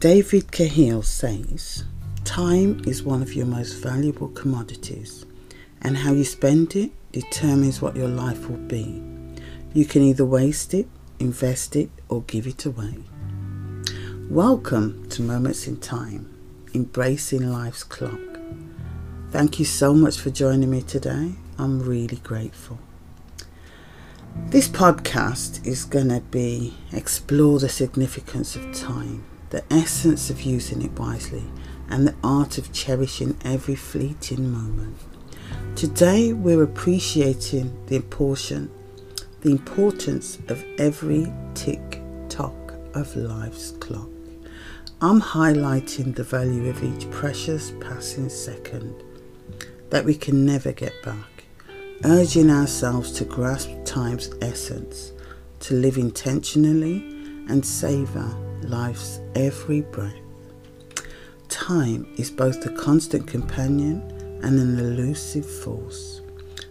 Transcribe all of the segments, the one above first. David Cahill says, "Time is one of your most valuable commodities, and how you spend it determines what your life will be. You can either waste it, invest it, or give it away." Welcome to Moments in Time, Embracing Life's Clock. Thank you so much for joining me today. I'm really grateful. This podcast is going to be explore the significance of time, the essence of using it wisely, and the art of cherishing every fleeting moment. Today we're appreciating the importance of every tick-tock of life's clock. I'm highlighting the value of each precious passing second that we can never get back, urging ourselves to grasp time's essence, to live intentionally and savour life's every breath. Time is both a constant companion and an elusive force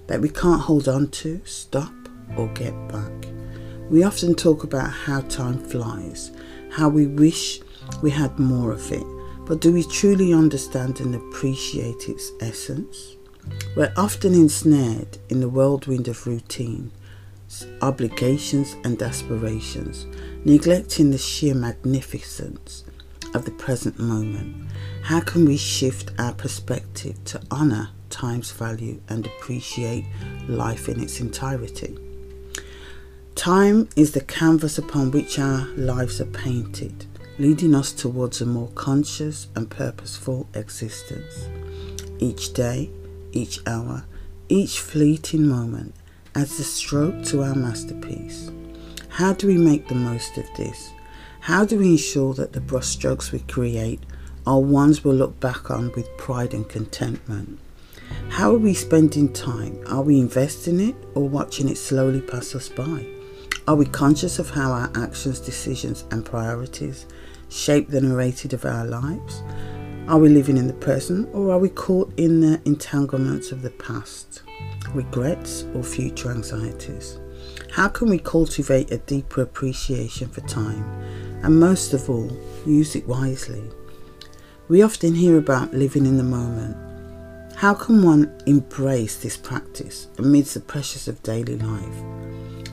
that we can't hold on to, stop, or get back. We often talk about how time flies, how we wish we had more of it, but do we truly understand and appreciate its essence? We're often ensnared in the whirlwind of routine, obligations and aspirations, neglecting the sheer magnificence of the present moment. How can we shift our perspective to honour time's value and appreciate life in its entirety? Time is the canvas upon which our lives are painted, leading us towards a more conscious and purposeful existence. Each day, each hour, each fleeting moment adds a stroke to our masterpiece. How do we make the most of this? How do we ensure that the brushstrokes we create are ones we'll look back on with pride and contentment? How are we spending time? Are we investing it or watching it slowly pass us by? Are we conscious of how our actions, decisions and priorities shape the narrative of our lives? Are we living in the present, or are we caught in the entanglements of the past, regrets or future anxieties? How can we cultivate a deeper appreciation for time and, most of all, use it wisely? We often hear about living in the moment. How can one embrace this practice amidst the pressures of daily life?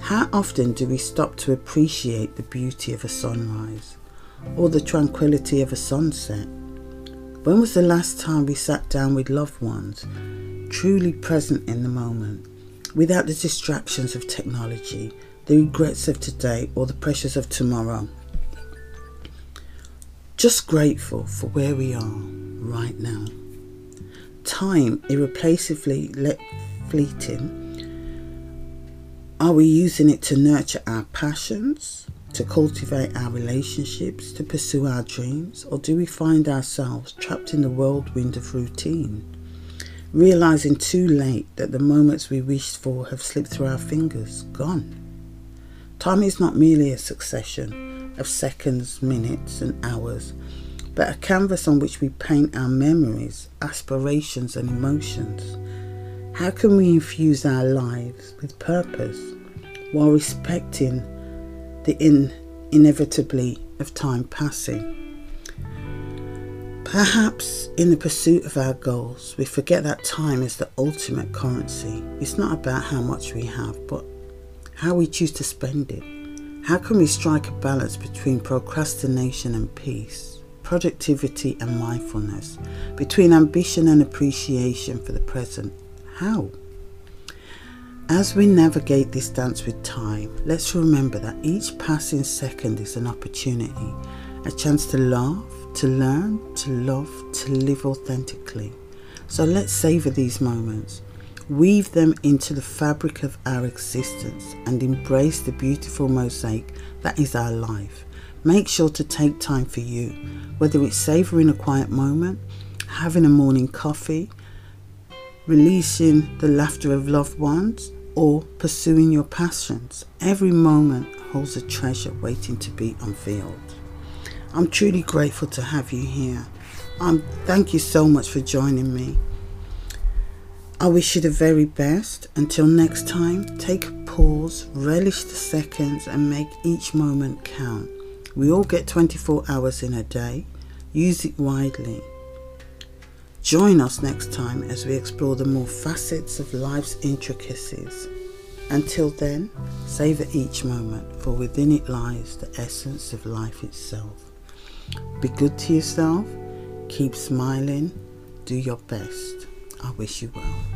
How often do we stop to appreciate the beauty of a sunrise or the tranquility of a sunset? When was the last time we sat down with loved ones, truly present in the moment, without the distractions of technology, the regrets of today or the pressures of tomorrow? Just grateful for where we are right now. Time irreplaceably fleeting. Are we using it to nurture our passions, to cultivate our relationships, to pursue our dreams, or do we find ourselves trapped in the whirlwind of routine, realising too late that the moments we wished for have slipped through our fingers, gone? Time is not merely a succession of seconds, minutes and hours, but a canvas on which we paint our memories, aspirations and emotions. How can we infuse our lives with purpose while respecting the inevitability of time passing? Perhaps in the pursuit of our goals, we forget that time is the ultimate currency. It's not about how much we have, but how we choose to spend it. How can we strike a balance between procrastination and peace, productivity and mindfulness, between ambition and appreciation for the present? How? As we navigate this dance with time, let's remember that each passing second is an opportunity, a chance to laugh, to learn, to love, to live authentically. So let's savour these moments, weave them into the fabric of our existence and embrace the beautiful mosaic that is our life. Make sure to take time for you, whether it's savouring a quiet moment, having a morning coffee, releasing the laughter of loved ones, or pursuing your passions. Every moment holds a treasure waiting to be unveiled. I'm truly grateful to have you here. Thank you so much for joining me. I wish you the very best. Until next time, take a pause, relish the seconds and make each moment count. We all get 24 hours in a day. Use it widely. Join us next time as we explore the more facets of life's intricacies. Until then, savour each moment, for within it lies the essence of life itself. Be good to yourself, keep smiling, do your best. I wish you well.